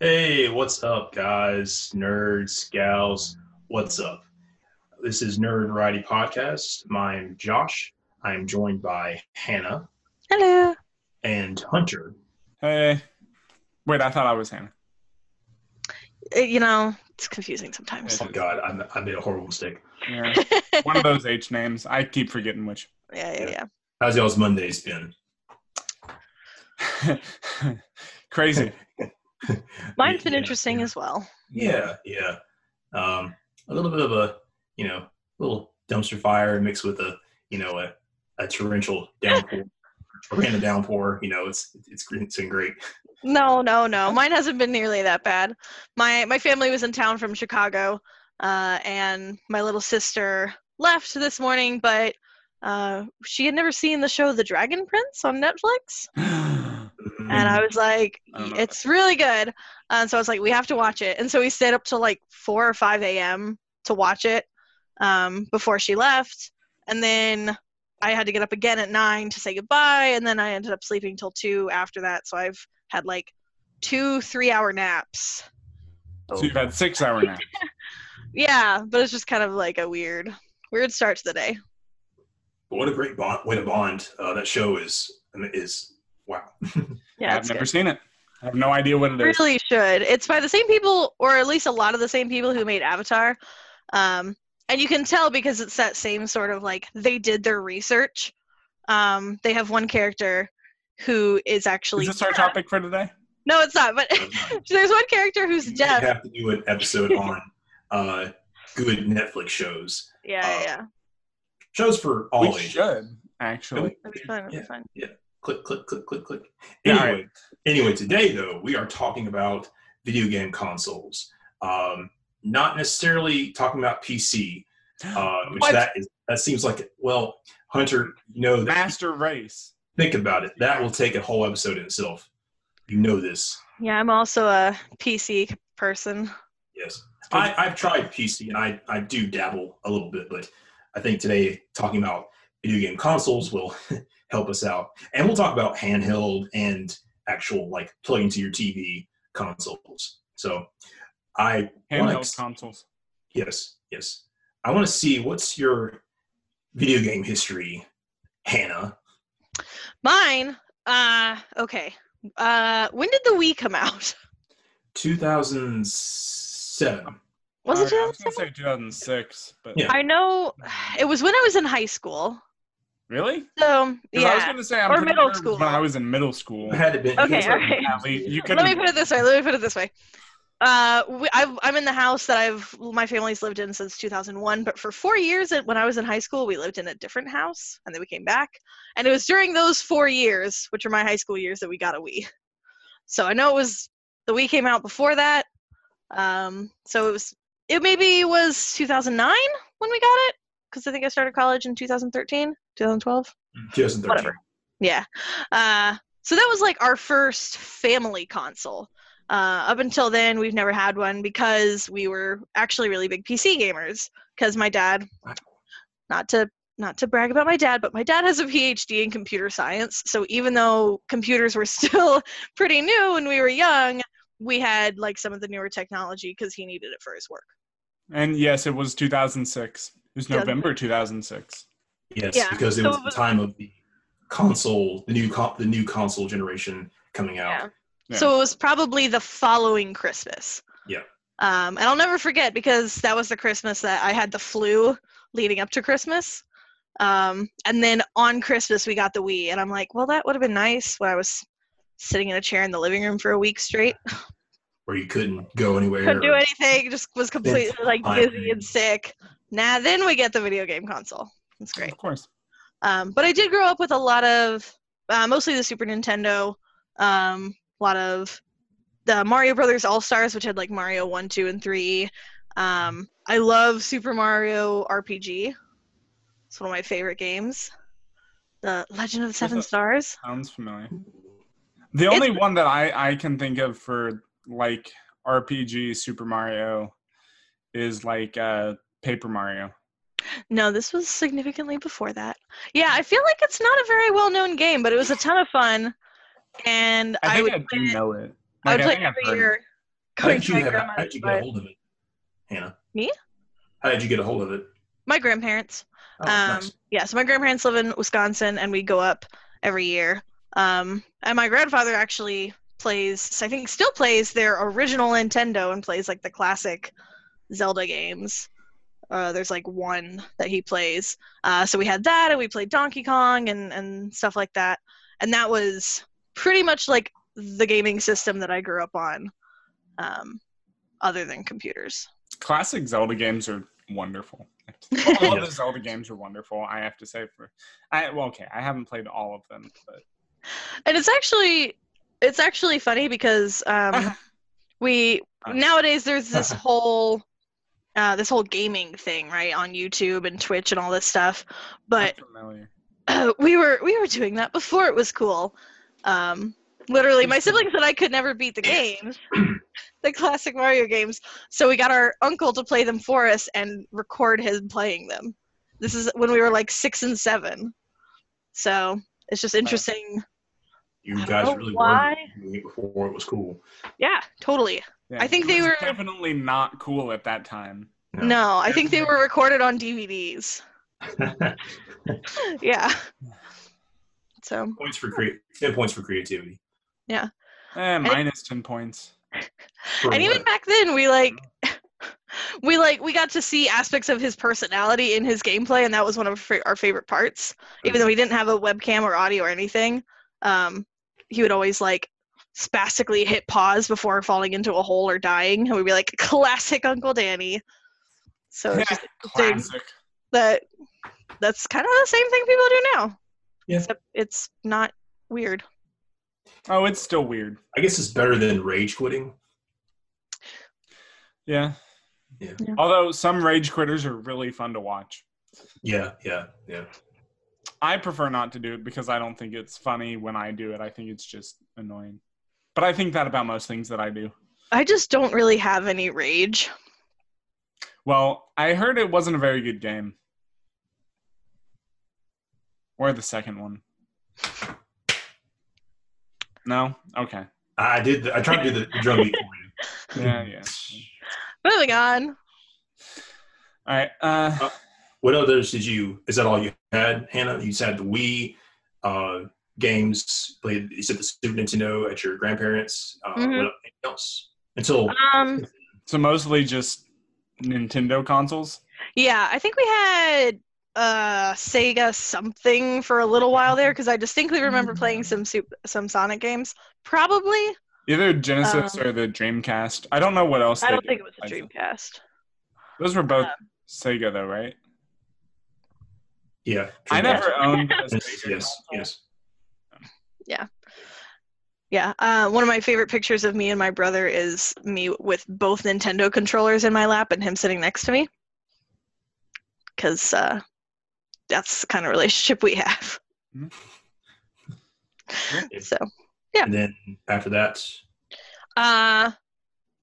Hey, what's up, guys, nerds, gals, what's up? This is Nerd Variety Podcast. I'm Josh. I'm joined by Hannah. Hello. And Hunter. Hey. Wait, I thought I was Hannah. You know, it's confusing sometimes. Oh, God, I made a horrible mistake. Yeah. One of those H names. I keep forgetting which. Yeah. How's y'all's Mondays been? Crazy. Mine's been interesting as well. Yeah. A little bit of a, little dumpster fire mixed with a, a torrential downpour. Ocarina downpour. It's been great. No. Mine hasn't been nearly that bad. My family was in town from Chicago, and my little sister left this morning, but she had never seen the show The Dragon Prince on Netflix. And I was like, it's really good. So I was like, we have to watch it. And so we stayed up till like 4 or 5 a.m. to watch it before she left. And then I had to get up again at 9 to say goodbye. And then I ended up sleeping till 2 after that. So I've had like 2 3-hour naps. So you've had 6-hour naps. Yeah, but it's just kind of like a weird start to the day. What a great way to bond. That show is wow. Yeah, I've never seen it. I have no idea what it is. Really should. It's by the same people, or at least a lot of the same people who made Avatar. And you can tell because it's that same sort of like they did their research. They have one character who is actually. Is this our topic for today? No, it's not. But there's one character who's deaf. We have to do an episode on good Netflix shows. Yeah. Shows for all ages. We should actually. That'd be fun. Yeah. Click. Anyway, today, though, we are talking about video game consoles. Not necessarily talking about PC, which that seems like, well, Hunter, that master race. Think about it. That will take a whole episode in itself. This. Yeah, I'm also a PC person. Yes. I've tried PC, and I do dabble a little bit, but I think today talking about video game consoles will help us out. And we'll talk about handheld and actual, like, plugging to your TV consoles. So handheld consoles. Yes. I want to see, what's your video game history, Hannah? Mine? Okay. When did the Wii come out? 2007. Was it 2007? I was going to say 2006. But yeah. I know it was when I was in high school. Really? So, yeah. I was going to say, or middle school. When I was in middle school. Had it been, okay, all right. Let me put it this way. I'm in the house that my family's lived in since 2001, but for 4 years when I was in high school, we lived in a different house, and then we came back. And it was during those 4 years, which are my high school years, that we got a Wii. So I know the Wii came out before that. So it maybe was 2009 when we got it. Because I think I started college in 2013, 2012. 2013. Whatever. Yeah. So that was like our first family console. Up until then, we've never had one because we were actually really big PC gamers. Because my dad, not to brag about my dad, but my dad has a PhD in computer science. So even though computers were still pretty new when we were young, we had like some of the newer technology because he needed it for his work. And yes, it was 2006. It was November 2006. Yes, yeah. Because it was the time of the console, the new console generation coming out. Yeah. Yeah. So it was probably the following Christmas. Yeah. And I'll never forget because that was the Christmas that I had the flu leading up to Christmas. And then on Christmas we got the Wii, and I'm like, well, that would have been nice when I was sitting in a chair in the living room for a week straight. Where you couldn't go anywhere. Couldn't do anything. Just was completely like dizzy and sick. Now then we get the video game console. That's great. Of course. But I did grow up with a lot of, mostly the Super Nintendo, a lot of the Mario Brothers All-Stars, which had like Mario 1, 2, and 3. I love Super Mario RPG. It's one of my favorite games. The Legend of the Seven Stars. Sounds familiar. The only one that I can think of for like RPG Super Mario is like... Paper Mario. No, this was significantly before that. Yeah, I feel like it's not a very well-known game, but it was a ton of fun, and I would play it every year. How'd you get a hold of it, Hannah? Me? How did you get a hold of it? My grandparents. Oh, nice. Yeah, so my grandparents live in Wisconsin, and we go up every year. And my grandfather actually plays, I think still plays their original Nintendo and plays, like, the classic Zelda games. There's, like, one that he plays. So we had that, and we played Donkey Kong and stuff like that. And that was pretty much, like, the gaming system that I grew up on, other than computers. Classic Zelda games are wonderful. All of the Zelda games are wonderful, I have to say. I haven't played all of them, but. And it's actually funny because nowadays there's this whole gaming thing, right, on YouTube and Twitch and all this stuff. But we were doing that before it was cool. Literally, my siblings said I could never beat the games, the classic Mario games. So we got our uncle to play them for us and record him playing them. This is when we were like 6 and 7. So it's just interesting. You guys really were before it was cool. Yeah, totally. Yeah, I think they were definitely not cool at that time. No, I think they were recorded on DVDs. Yeah. So points for creativity. Yeah. Minus 10 points. And even back then, we got to see aspects of his personality in his gameplay, and that was one of our favorite parts. Even though we didn't have a webcam or audio or anything, he would always, like, spastically hit pause before falling into a hole or dying, and we'd be like, classic Uncle Danny. So it's just classic. That's kind of the same thing people do now. Yeah. Except it's not weird. Oh, it's still weird. I guess it's better than rage quitting. Yeah. Although some rage quitters are really fun to watch. Yeah. I prefer not to do it because I don't think it's funny when I do it. I think it's just annoying. But I think that about most things that I do. I just don't really have any rage. Well, I heard it wasn't a very good game. Or the second one. No? Okay. I tried to do the drum beat for you. Yeah. Moving on. All right. What others did you... Is that all you had, Hannah? You had the Wii games. You said the Super Nintendo at your grandparents'. What else? Until... So mostly just Nintendo consoles? Yeah. I think we had... Sega something for a little while there, because I distinctly remember playing some Sonic games. Probably either Genesis or the Dreamcast. I don't know what else. I don't think it was the Dreamcast. Those were both Sega, though, right? Yeah. Dreamcast. I never owned a Sega. Yes. Yeah. One of my favorite pictures of me and my brother is me with both Nintendo controllers in my lap and him sitting next to me. Because that's the kind of relationship we have. Mm-hmm. So, yeah. And then after that? I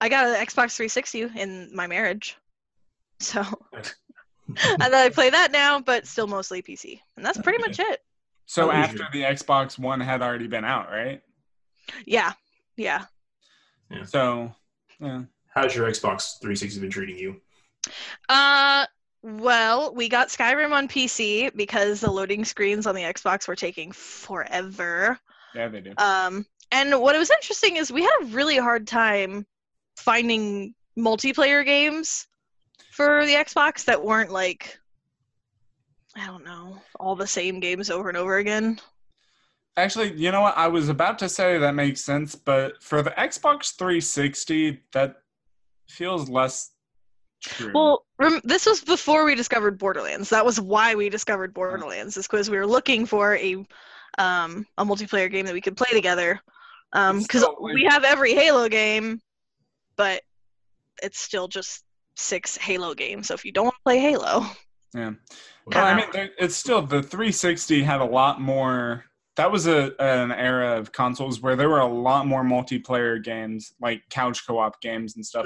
got an Xbox 360 in my marriage. So, and then I play that now, but still mostly PC. And that's pretty much it. So after the Xbox One had already been out, right? Yeah. So, yeah. How's your Xbox 360 been treating you? Well, we got Skyrim on PC because the loading screens on the Xbox were taking forever. Yeah, they do. And what was interesting is we had a really hard time finding multiplayer games for the Xbox that weren't, like, I don't know, all the same games over and over again. Actually, you know what? I was about to say that makes sense, but for the Xbox 360, that feels less... True. Well, this was before we discovered Borderlands. That was why we discovered Borderlands. This quiz, we were looking for a multiplayer game that we could play together. Because we have every Halo game, but it's still just 6 Halo games. So if you don't want to play Halo, yeah. Well, I mean, it's still the 360 had a lot more. That was an era of consoles where there were a lot more multiplayer games, like couch co-op games and stuff,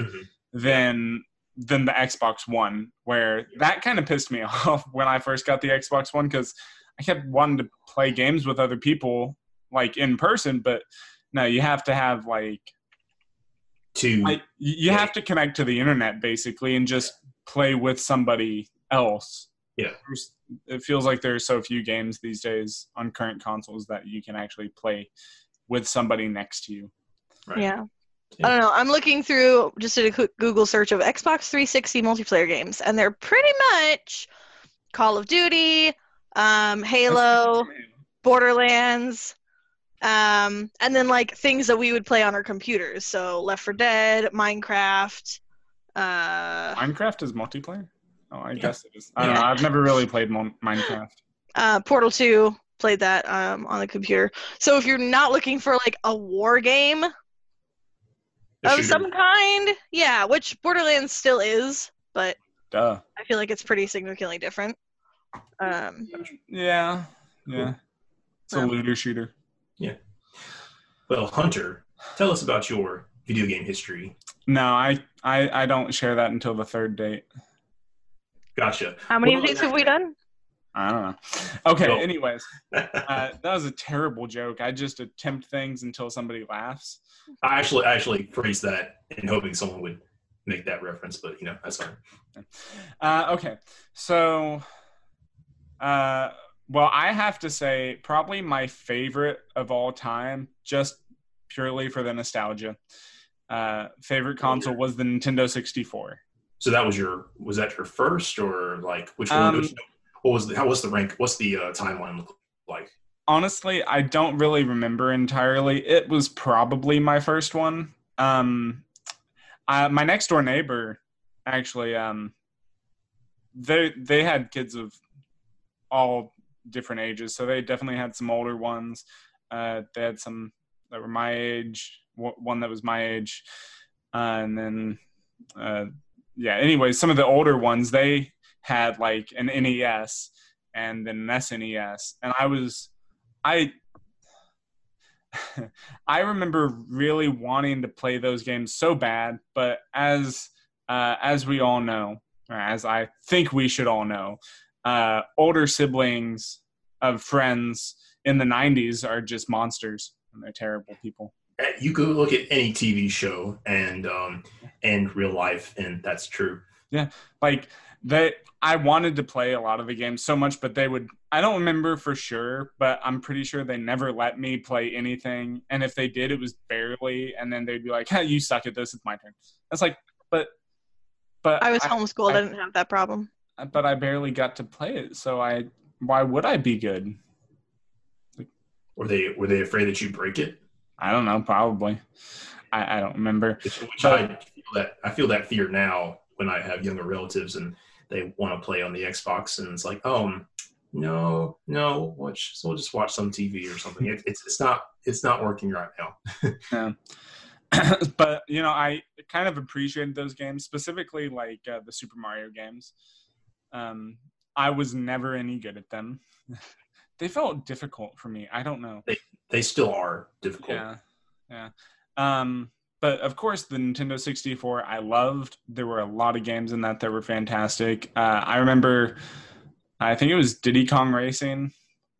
than the Xbox One, where that kind of pissed me off when I first got the Xbox One, because I kept wanting to play games with other people, like, in person, but no, you have to have, like, to... You have to connect to the internet, basically, and just play with somebody else. Yeah. It feels like there are so few games these days on current consoles that you can actually play with somebody next to you. Right. Yeah. I don't know. I'm looking through, just did a quick Google search of Xbox 360 multiplayer games, and they're pretty much Call of Duty, Halo, Borderlands, and then like things that we would play on our computers. So Left 4 Dead, Minecraft. Minecraft is multiplayer? Oh, I guess it is. I don't know. I've never really played Minecraft. Portal 2, played that on the computer. So if you're not looking for like a war game of some kind, yeah, which Borderlands still is, but I feel like it's pretty significantly different. Yeah. It's a looter shooter. Yeah. Well, Hunter, tell us about your video game history. No, I don't share that until the third date. Gotcha. How many dates have we done? I don't know. Okay, anyways. That was a terrible joke. I just attempt things until somebody laughs. I actually phrased that in hoping someone would make that reference, but, that's fine. Okay. So, I have to say probably my favorite of all time, just purely for the nostalgia, favorite console was the Nintendo 64. So that was was that your first, or like which one? What's the rank? What's the timeline look like? Honestly, I don't really remember entirely. It was probably my first one. My next door neighbor, actually, they had kids of all different ages, so they definitely had some older ones. They had some that were my age, one that was my age, and then. Anyway, some of the older ones, they had like an NES and then an SNES. And I remember really wanting to play those games so bad. But as we all know, or as I think we should all know, older siblings of friends in the 90s are just monsters. And they're terrible people. You could look at any TV show and real life, and that's true. Yeah, like I wanted to play a lot of the games so much, but I don't remember for sure, but I'm pretty sure they never let me play anything. And if they did, it was barely, and then they'd be like, hey, you suck at this, it's my turn. That's like, but I was homeschooled, I didn't have that problem. But I barely got to play it, so why would I be good? Like, were they afraid that you break it? I don't know, probably. I don't remember. I feel that fear now when I have younger relatives and they want to play on the Xbox, and it's like, no, we'll just watch some TV or something. It's not working right now. Yeah. But, I kind of appreciated those games, specifically like the Super Mario games. I was never any good at them. They felt difficult for me. I don't know. They still are difficult. Yeah. But of course, the Nintendo 64 I loved. There were a lot of games in that were fantastic. I remember, I think it was Diddy Kong Racing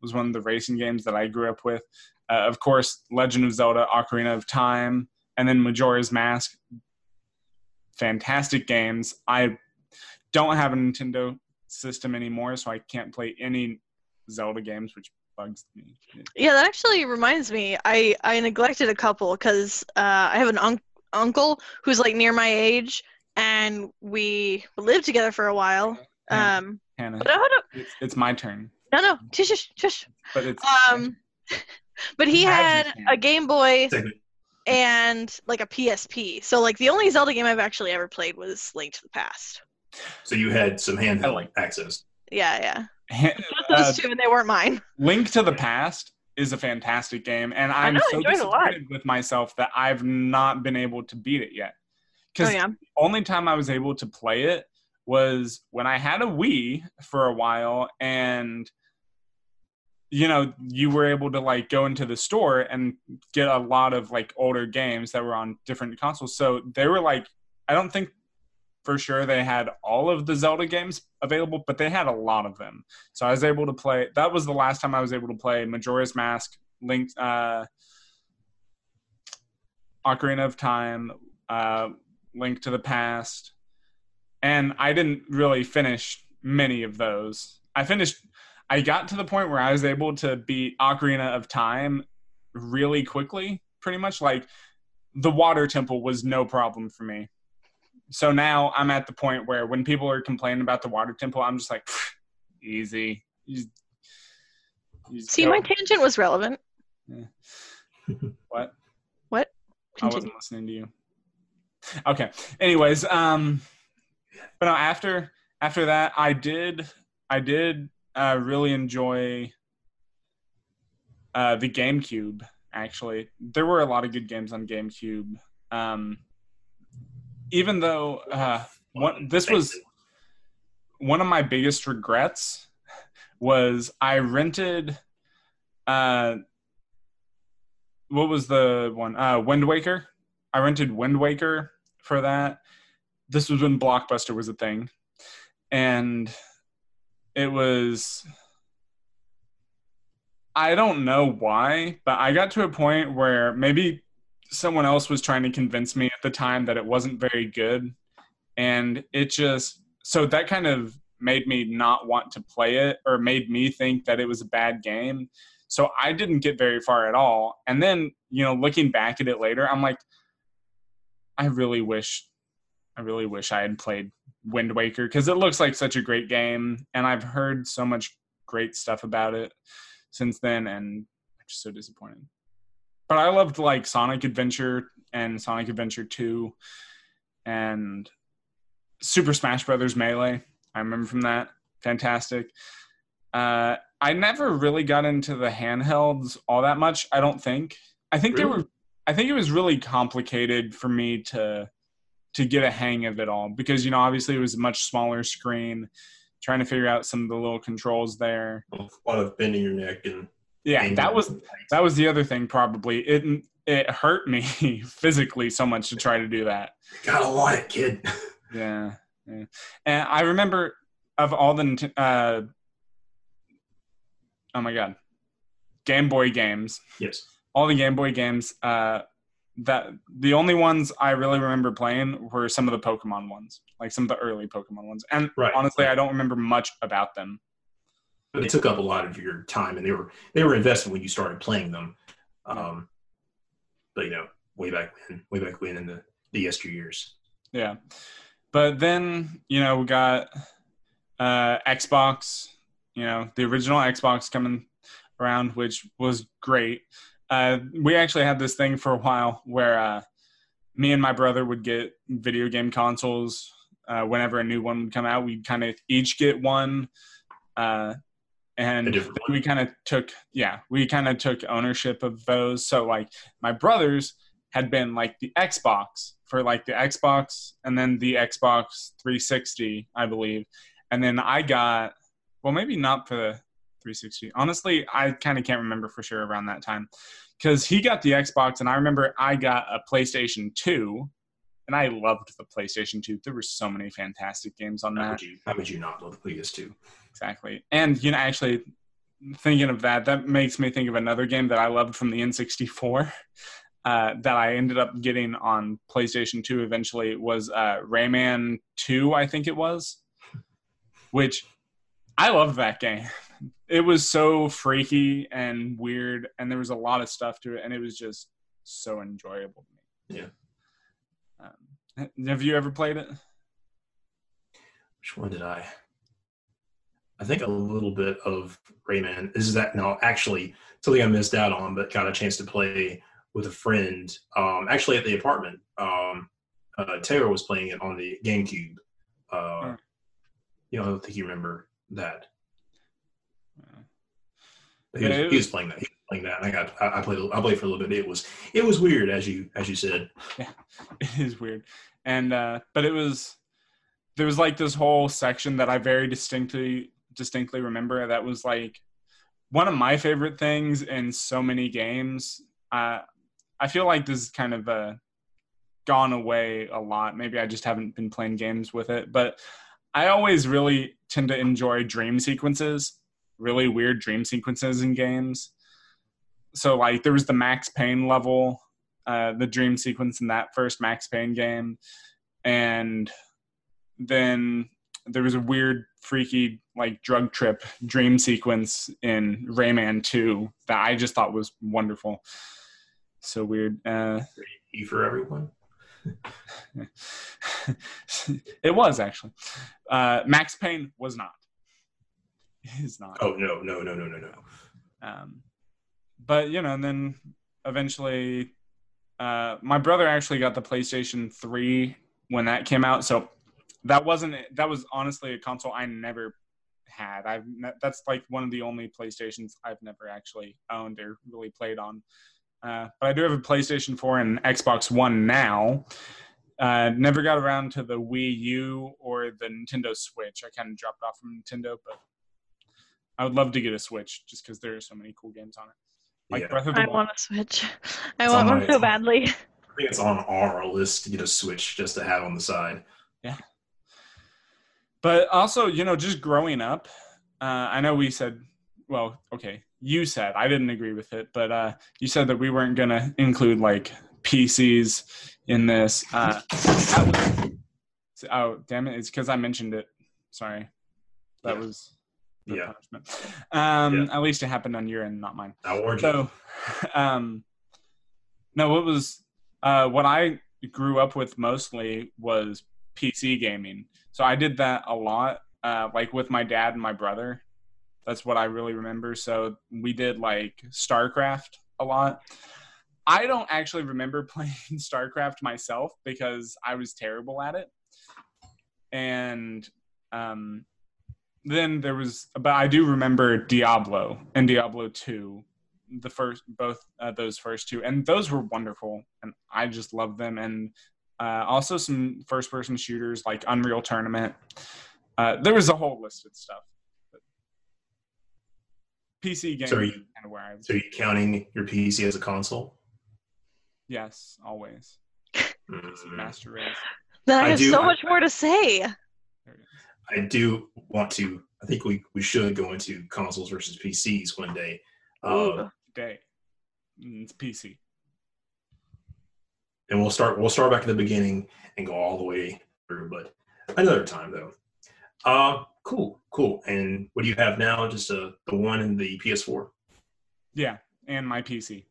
was one of the racing games that I grew up with. Of course, Legend of Zelda, Ocarina of Time, and then Majora's Mask. Fantastic games. I don't have a Nintendo system anymore, so I can't play any Zelda games, which bugs me. Yeah, that actually reminds me. I neglected a couple because I have an uncle who's like near my age, and we lived together for a while. Hannah. But it's my turn. No, shush. But it's but he had a Game Boy and like a PSP. So like the only Zelda game I've actually ever played was Link to the Past. So you had some handheld access. Yeah. Those two, and they weren't mine. Link to the Past is a fantastic game, and I'm so disappointed with myself that I've not been able to beat it yet. Because the only time I was able to play it was when I had a Wii for a while, and you were able to like go into the store and get a lot of like older games that were on different consoles. So they were like, I don't think for sure they had all of the Zelda games available, but they had a lot of them. So I was able to play. That was the last time I was able to play Majora's Mask, Link, Ocarina of Time, Link to the Past. And I didn't really finish many of those. I got to the point where I was able to beat Ocarina of Time really quickly, pretty much. Like, the water temple was no problem for me. So now I'm at the point where when people are complaining about the water temple, I'm just like, easy. See, my tangent was relevant. Yeah. What? What? Continue. I wasn't listening to you. Okay. Anyways, but no, after that, I did really enjoy the GameCube. Actually, there were a lot of good games on GameCube. Even though this was one of my biggest regrets, was I rented what was the one? Wind Waker. I rented Wind Waker for that. This was when Blockbuster was a thing. And it was, I don't know why, but I got to a point where maybe someone else was trying to convince me at the time that it wasn't very good. And so that kind of made me not want to play it, or made me think that it was a bad game. So I didn't get very far at all. And then, looking back at it later, I'm like, I really wish I had played Wind Waker, because it looks like such a great game, and I've heard so much great stuff about it since then, and I'm just so disappointed. But I loved like Sonic Adventure and Sonic Adventure 2 and Super Smash Bros. Melee. I remember from that. Fantastic. I never really got into the handhelds all that much, I don't think. I think it was really complicated for me to get a hang of it all, because obviously it was a much smaller screen, trying to figure out some of the little controls there. A lot of bending your neck and that was the other thing probably. It hurt me physically so much to try to do that. You gotta want it, kid. Yeah. And I remember of all the oh my god, Game Boy games. Yes. All the Game Boy games, that the only ones I really remember playing were some of the Pokemon ones, like some of the early Pokemon ones. And honestly, I don't remember much about them. But they took up a lot of your time, and they were invested when you started playing them. But way back when in the yesteryears. Yeah, but then we got Xbox. The original Xbox coming around, which was great. We actually had this thing for a while where me and my brother would get video game consoles whenever a new one would come out. We'd kind of each get one, and we kind of took ownership of those. So like my brothers had been like the Xbox for like the Xbox, and then the Xbox 360, I believe, and then I got, well, maybe not for the 360. Honestly, I kind of can't remember for sure around that time, because he got the Xbox and I remember I got a PlayStation 2, and I loved the PlayStation 2. There were so many fantastic games on that. How would you not love the PS2? Exactly. And actually thinking of that makes me think of another game that I loved from the N64 that I ended up getting on PlayStation 2 eventually was Rayman 2, I think it was, which I loved that game. It was so freaky and weird, and there was a lot of stuff to it, and it was just so enjoyable to me. Yeah. Have you ever played it? Which one did I? I think a little bit of Rayman. Something I missed out on, but got a chance to play with a friend, actually at the apartment. Taylor was playing it on the GameCube. I don't think you remember that. He was playing that. He was playing that, and I played for a little bit. It was weird, as you said. Yeah, it is weird, and but there was like this whole section that I very distinctly remember. That was like one of my favorite things in so many games. I feel like this is kind of gone away a lot. Maybe I just haven't been playing games with it, but I always really tend to enjoy dream sequences. Really weird dream sequences in games. So like there was the Max Payne level the dream sequence in that first Max Payne game. And then there was a weird, freaky, like, drug trip dream sequence in Rayman 2 that I just thought was wonderful. So weird. E for everyone. It was, actually. Max Payne was not. Is not. Oh, no. But, you know, and then eventually my brother actually got the PlayStation 3 when that came out. So that was honestly a console I never had. That's like one of the only PlayStations I've never actually owned or really played on. But I do have a PlayStation 4 and Xbox One now. Never got around to the Wii U or the Nintendo Switch. I kind of dropped off from Nintendo, but I would love to get a Switch just because there are so many cool games on it. Like Breath of the Wild. I want a Switch. I want one so badly. I think it's on our list to get a Switch just to have on the side. Yeah. But also, you know, just growing up, I know we said, well, okay, you said, I didn't agree with it, but you said that we weren't going to include, like, PCs in this. Oh, damn it. It's because I mentioned it. Sorry. That was... Yeah. At least it happened on your end, not mine. So, no, it was what I grew up with mostly was PC gaming. So I did that a lot, like with my dad and my brother. That's what I really remember. So we did like StarCraft a lot. I don't actually remember playing StarCraft myself because I was terrible at it, and then there was, but I do remember Diablo and Diablo 2, the first, both those first two, and those were wonderful, and I just loved them. And also some first-person shooters like Unreal Tournament. There was a whole list of stuff. But PC games. So are you, kind of where I was. So are you counting your PC as a console? Yes, always. Master Race. Now I have so much more to say. There it is. I do want to, I think we should go into consoles versus PCs one day. It's PC. And we'll start back at the beginning and go all the way through, but another time though. Cool. And what do you have now? Just the one and the PS4? Yeah, and my PC.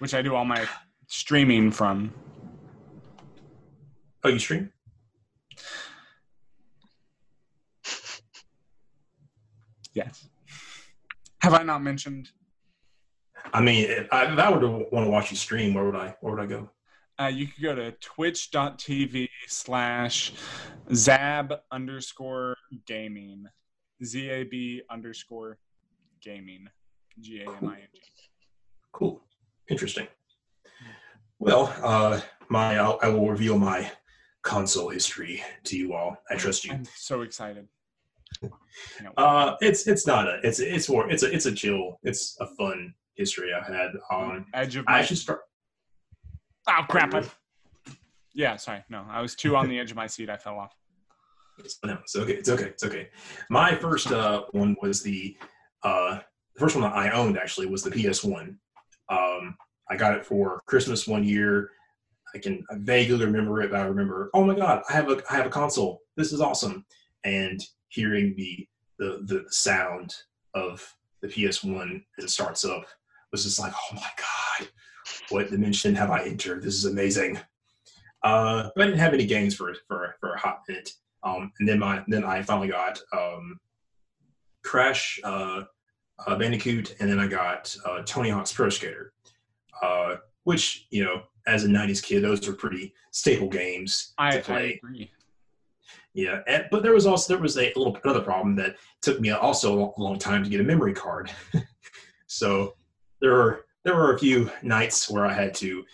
Which I do all my streaming from. Oh, you stream? Yes. Have I not mentioned? I mean, if I would want to watch you stream, where would I go? You could go to twitch.tv/zab_gaming. ZAB_gaming. GAMING. Cool. Interesting. Well, I will reveal my console history to you all. I trust you. I'm so excited. It's a fun history I've had on Edge of my... I should start. Oh crap! Yeah, sorry. No, I was too on the edge of my seat. I fell off. It's okay. My first one was the first one that I owned actually was the PS1. I got it for Christmas one year. I vaguely remember it, but I remember, oh my god, I have a console. This is awesome. And hearing the sound of the PS1 as it starts up was just like, oh my god, what dimension have I entered? This is amazing. But I didn't have any games for a hot minute. And then I finally got Crash Bandicoot, and then I got Tony Hawk's Pro Skater, which, you know, as a 90s kid, those were pretty staple games to play. I agree. Yeah, but there was another problem that took me also a long time to get a memory card. So there were a few nights where I had to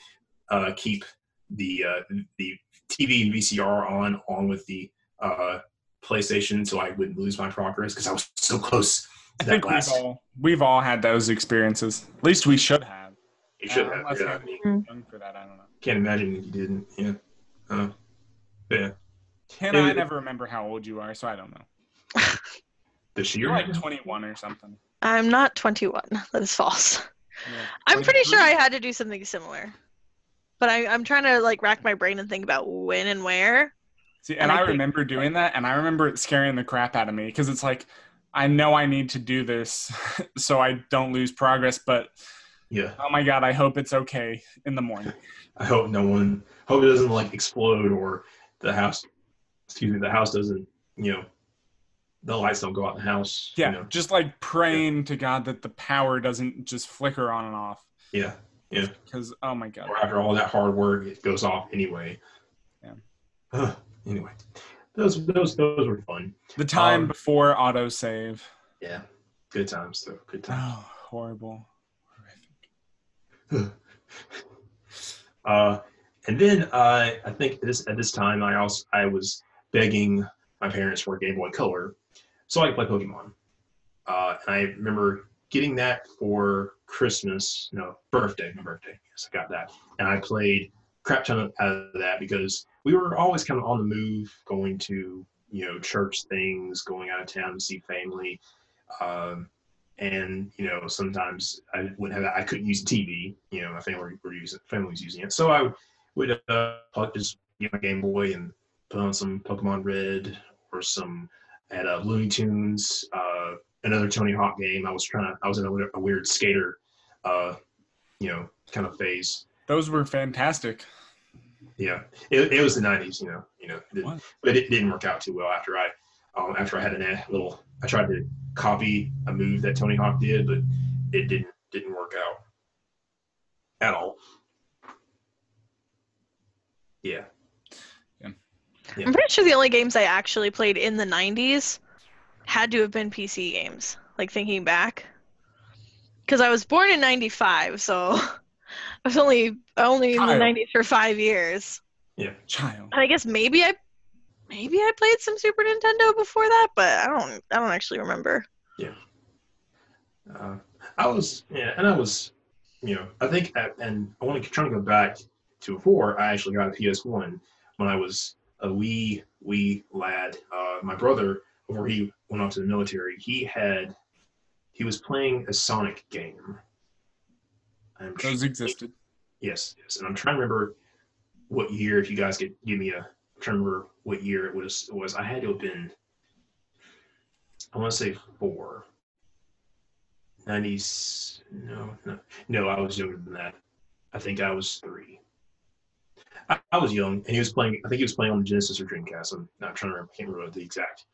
keep the TV and VCR on along with the PlayStation so I wouldn't lose my progress because I was so close to that glass. We've all had those experiences. At least we should have. You should have. Yeah. I mean, young for that, I don't know. Can't imagine if you didn't. Yeah. Yeah. I never remember how old you are, so I don't know. You're like 21 or something. I'm not 21. That is false. Yeah. I'm pretty sure I had to do something similar. But I'm trying to like rack my brain and think about when and where. See, and I remember doing that, and I remember it scaring the crap out of me because it's like, I know I need to do this so I don't lose progress, but yeah. Oh my God, I hope it's okay in the morning. I hope hope it doesn't like explode or the house doesn't, you know, the lights don't go out in the house. Yeah. You know? Just like praying to God that the power doesn't just flicker on and off. Yeah. Yeah. Because, oh my God. Or after all that hard work, it goes off anyway. Yeah. Anyway. Those were fun. The time before autosave. Yeah. Good times, though. Good times. Oh, horrible. Horrific. And then I think at this time, I was begging my parents for a Game Boy Color so I could play Pokemon. And I remember getting that for Christmas. No, my birthday. Yes, I got that. And I played crap ton out of that because we were always kind of on the move, going to, you know, church things, going out of town to see family. And, you know, sometimes I couldn't use TV, you know, my family was using it. So I would just get my Game Boy and put on some Pokemon Red or some Looney Tunes, another Tony Hawk game. I was in a weird skater, you know, kind of phase. Those were fantastic. Yeah, it was the 90s, you know, but it didn't work out too well after I had I tried to copy a move that Tony Hawk did, but it didn't work out at all. Yeah. Yeah. I'm pretty sure the only games I actually played in the 90s had to have been PC games, like thinking back, because I was born in 95, so... I was only in the 90s for 5 years. Yeah, child. And I guess maybe I played some Super Nintendo before that, but I don't actually remember. Yeah. I want to try to go back to before I actually got a PS1 when I was a wee lad. My brother, before he went off to the military, he was playing a Sonic game. Those existed. Yes. And I'm trying to remember what year, if you guys could give me I'm trying to remember what year it was. I had to have been, I want to say 4. 90s, no, I was younger than that. I think I was 3. I was young, and he was playing on the Genesis or Dreamcast. I'm not trying to remember, I can't remember the exact,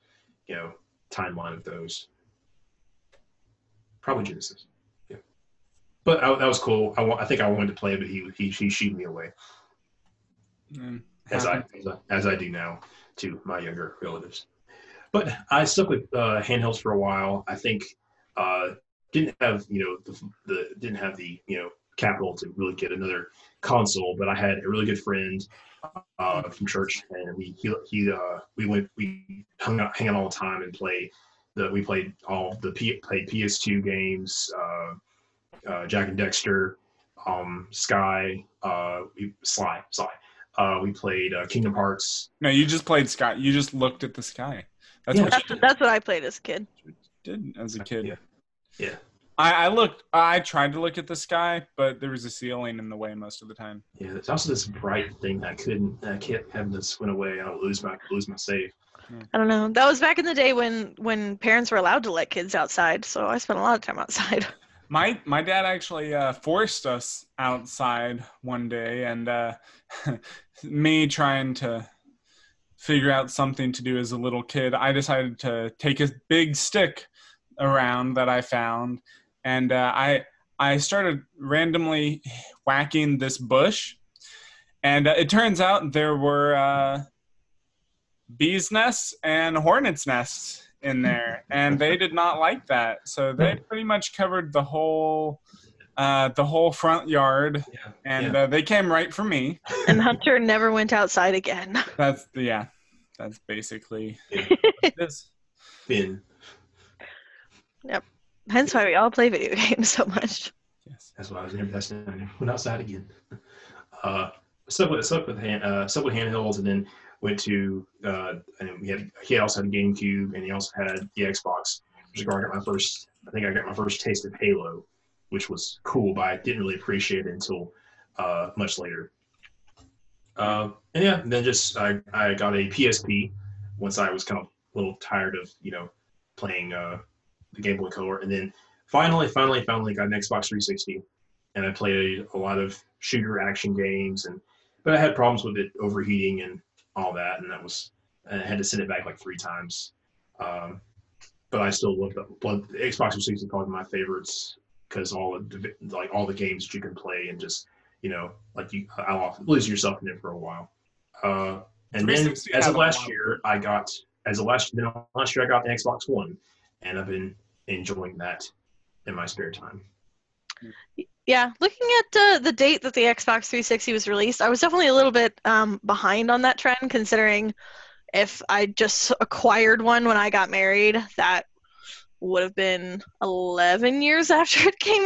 you know, timeline of those. Probably Genesis. But that was cool. I think I wanted to play it, but he shooed me away. As I do now to my younger relatives. But I stuck with handhelds for a while. I think didn't have the capital to really get another console, but I had a really good friend from church, and we hung out all the time and played PS2 games. Jack and Dexter, Sky, Sly. We played Kingdom Hearts. No, you just played Sky. You just looked at the sky. That's what I played as a kid. Yeah. Yeah. I tried to look at the sky, but there was a ceiling in the way most of the time. Yeah, there's also this bright thing I can't have this went away. I'll lose my save. I don't know. That was back in the day when parents were allowed to let kids outside, so I spent a lot of time outside. My dad actually forced us outside one day, and me trying to figure out something to do as a little kid, I decided to take a big stick around that I found, and I started randomly whacking this bush, and it turns out there were bees' nests and hornets' nests in there, and they did not like that, so they pretty much covered the whole front yard. Yeah, and yeah. They came right for me, and Hunter never went outside again. That's basically this Finn. Yep, hence why we all play video games so much. Yes, that's why I never went outside again. Stuck with handhelds, and then went to, and he also had a GameCube, and he also had the Xbox, which is where I got my first taste of Halo. which was cool, but I didn't really appreciate it until much later. And yeah, then just I got a PSP once I was kind of a little tired of, you know, playing the Game Boy Color. And then finally got an Xbox 360, and I played a lot of shooter action games, but I had problems with it overheating and all that, and I had to send it back like 3 times. But I still loved the Xbox 360 is probably my favorites, because all the games that you can play and just, you know, like I'll lose yourself in it for a while. And then last year I got the Xbox One, and I've been enjoying that in my spare time. Yeah, looking at the date that the Xbox 360 was released, I was definitely a little bit behind on that trend, considering if I just acquired one when I got married, that would have been 11 years after it came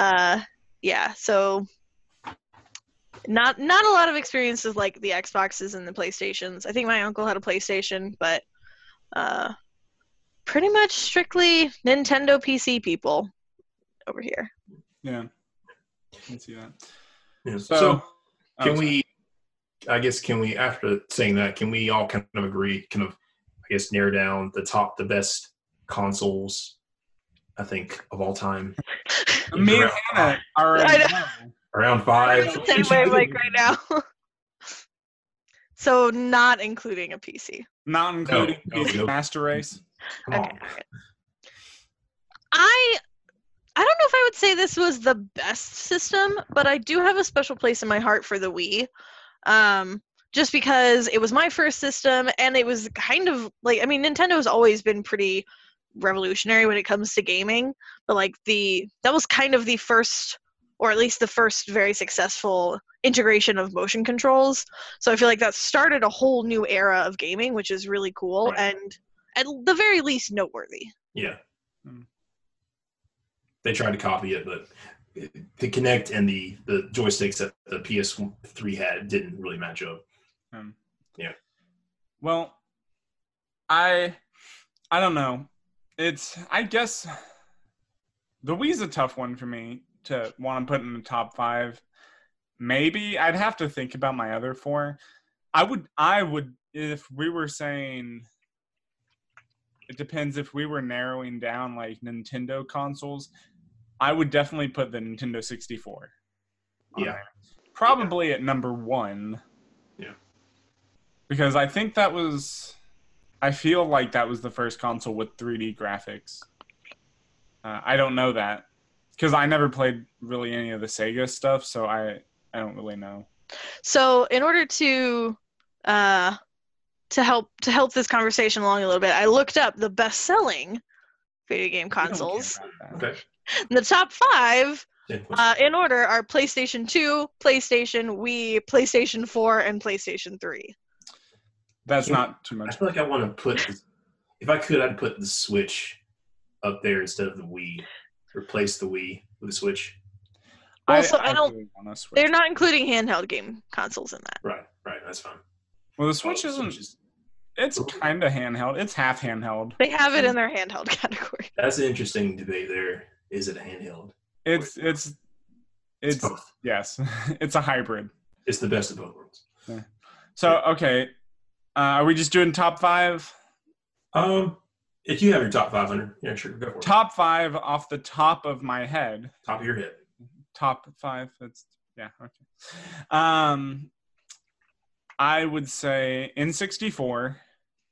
out. Yeah, so not a lot of experiences like the Xboxes and the PlayStations. I think my uncle had a PlayStation, but pretty much strictly Nintendo PC people over here. Yeah, I can see that. Yeah. So can we, after saying that, can we all kind of agree, narrow down the best consoles, I think, of all time? Me and Hannah are around 5. That's the same way, like, right now. So not including a PC. Not including PC. Master Race. Okay. I don't know if I would say this was the best system, but I do have a special place in my heart for the Wii. Just because it was my first system, and it was kind of like, I mean, Nintendo has always been pretty revolutionary when it comes to gaming, but like that was kind of the first, or at least the first very successful integration of motion controls. So I feel like that started a whole new era of gaming, which is really cool, right, and at the very least noteworthy. Yeah. They tried to copy it, but the Kinect and the joysticks that the PS3 had didn't really match up. Yeah. Well, I don't know. I guess the Wii's a tough one for me to want to put in the top 5. Maybe I'd have to think about my other 4. I would, if we were saying, it depends if we were narrowing down like Nintendo consoles, I would definitely put the Nintendo 64. Yeah. Probably at number 1. Yeah. Because I think I feel like that was the first console with 3D graphics. I don't know that, because I never played really any of the Sega stuff, so I don't really know. So in order to help this conversation along a little bit, I looked up the best-selling video game consoles. Okay. The top 5, in order, are PlayStation 2, PlayStation, Wii, PlayStation 4, and PlayStation 3. That's not too much. I feel like I want to put, if I could, I'd put the Switch up there instead of the Wii. Replace the Wii with the Switch. Also, I don't. Really want to Switch. They're not including handheld game consoles in that. Right. That's fine. Well, the Switch isn't. It's kind of handheld. It's half handheld. They have it in their handheld category. That's an interesting debate there. Is it a handheld? It's both. Yes. It's a hybrid. It's the best of both worlds. Yeah. So, okay. Are we just doing top 5? If you have your top 500, yeah, sure, go for it. Top 5 off the top of my head. Top of your head. Top 5. That's, yeah, okay. I would say N64,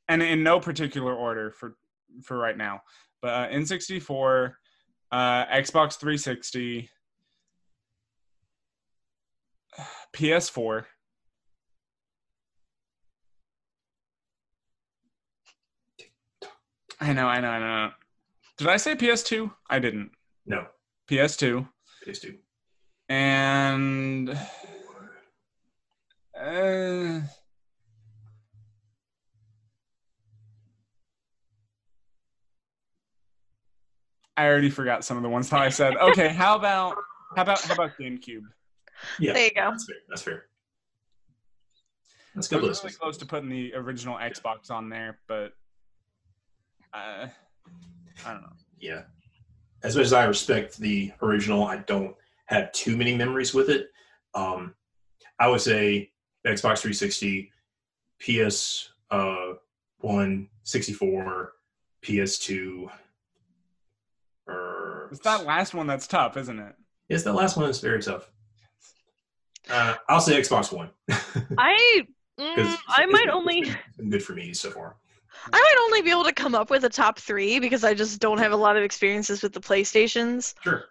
and in no particular order for right now, but N64, Xbox 360, PS4. I know. Did I say PS2? I didn't. No. PS2. And I already forgot some of the ones that I said. Okay, how about GameCube? Yeah, there you go. That's fair. That's good. I was really close to putting the original Xbox on there, but I don't know. Yeah, as much as I respect the original, I don't have too many memories with it. I would say Xbox 360, PS1, 64, PS2. It's that last one that's tough, isn't it? It's that last one that's very tough. I'll say Xbox One. It's been good for me so far. I might only be able to come up with a top three because I just don't have a lot of experiences with the PlayStations. Sure.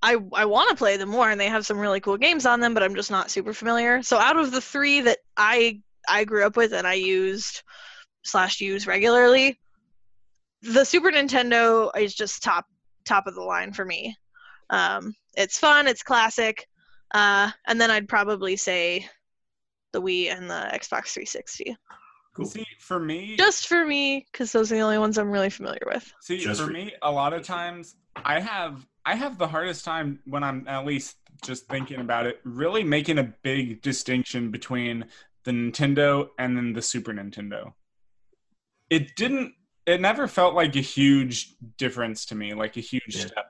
I want to play them more, and they have some really cool games on them, but I'm just not super familiar. So out of the three that I grew up with and I use regularly, the Super Nintendo is just top of the line for me. It's fun, it's classic, and then I'd probably say the Wii and the Xbox 360. Cool. See, for me... Just for me, because those are the only ones I'm really familiar with. See, just for me, a lot of times, I have the hardest time when I'm at least just thinking about it, really making a big distinction between the Nintendo and then the Super Nintendo. It never felt like a huge difference to me, like a huge step.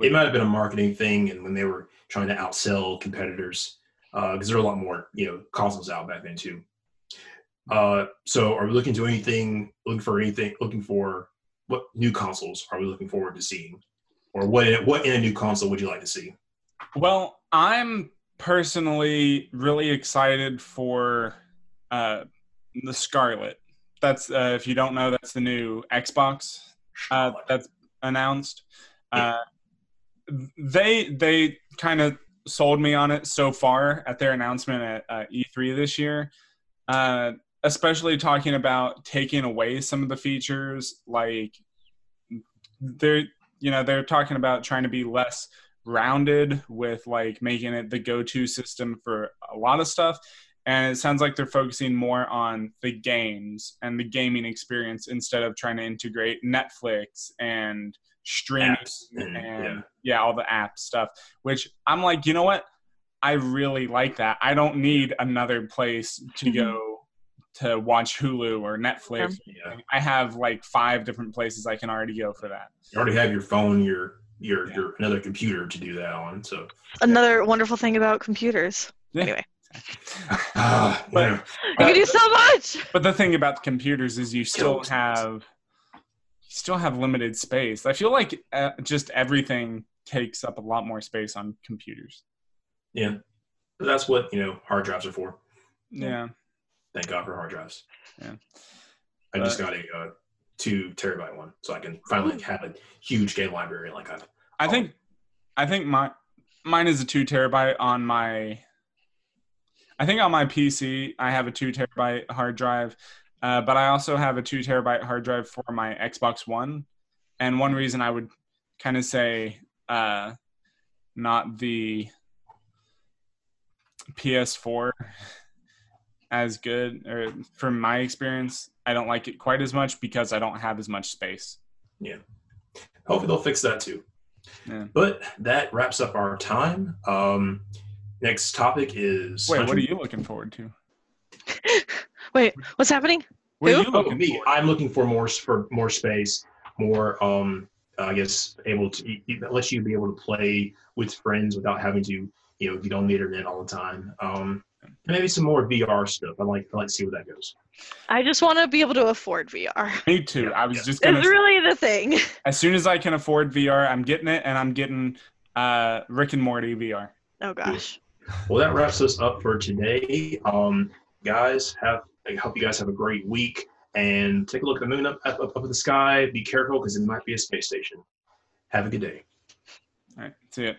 It might have been a marketing thing, and when they were trying to outsell competitors, because there were a lot more, consoles out back then too. So, are we looking to anything? Looking for what new consoles are we looking forward to seeing, or what in a new console would you like to see? Well, I'm personally really excited for the Scarlet. That's if you don't know, that's the new Xbox that's announced. They kind of sold me on it so far at their announcement at E3 this year. Especially talking about taking away some of the features, like they're talking about trying to be less rounded with like making it the go-to system for a lot of stuff. And it sounds like they're focusing more on the games and the gaming experience instead of trying to integrate Netflix and streaming all the app stuff, which I'm like, you know what? I really like that. I don't need another place to go to watch Hulu or Netflix. Yeah. I have like 5 different places I can already go for that. You already have your phone, your another computer to do that on. So another wonderful thing about computers. Yeah. Anyway. You can do so much. But the thing about the computers is you still have limited space. I feel like just everything takes up a lot more space on computers. Yeah, but that's what hard drives are for. Yeah, thank God for hard drives. Yeah, I just got a 2 terabyte one, so I can finally have a huge game library like that. I think mine is a 2 terabyte on my. I think on my PC I have a 2 terabyte hard drive, but I also have a 2 terabyte hard drive for my Xbox One, and one reason I would kind of say not the PS4 as good, or from my experience, I don't like it quite as much because I don't have as much space. Yeah. Hopefully they'll fix that too. Yeah. But that wraps up our time. Next topic is... Wait, what are you looking forward to? Wait, what's happening? What are you looking for? I'm looking for more space, more, I guess, able to... It lets you be able to play with friends without having to... you don't need internet all the time. Maybe some more VR stuff. I like to see where that goes. I just want to be able to afford VR. Me too. It's really the thing. As soon as I can afford VR, I'm getting it, and I'm getting Rick and Morty VR. Oh gosh. Well, that wraps us up for today. Guys, I hope you guys have a great week, and take a look at the moon up in the sky. Be careful because it might be a space station. Have a good day. All right. See ya.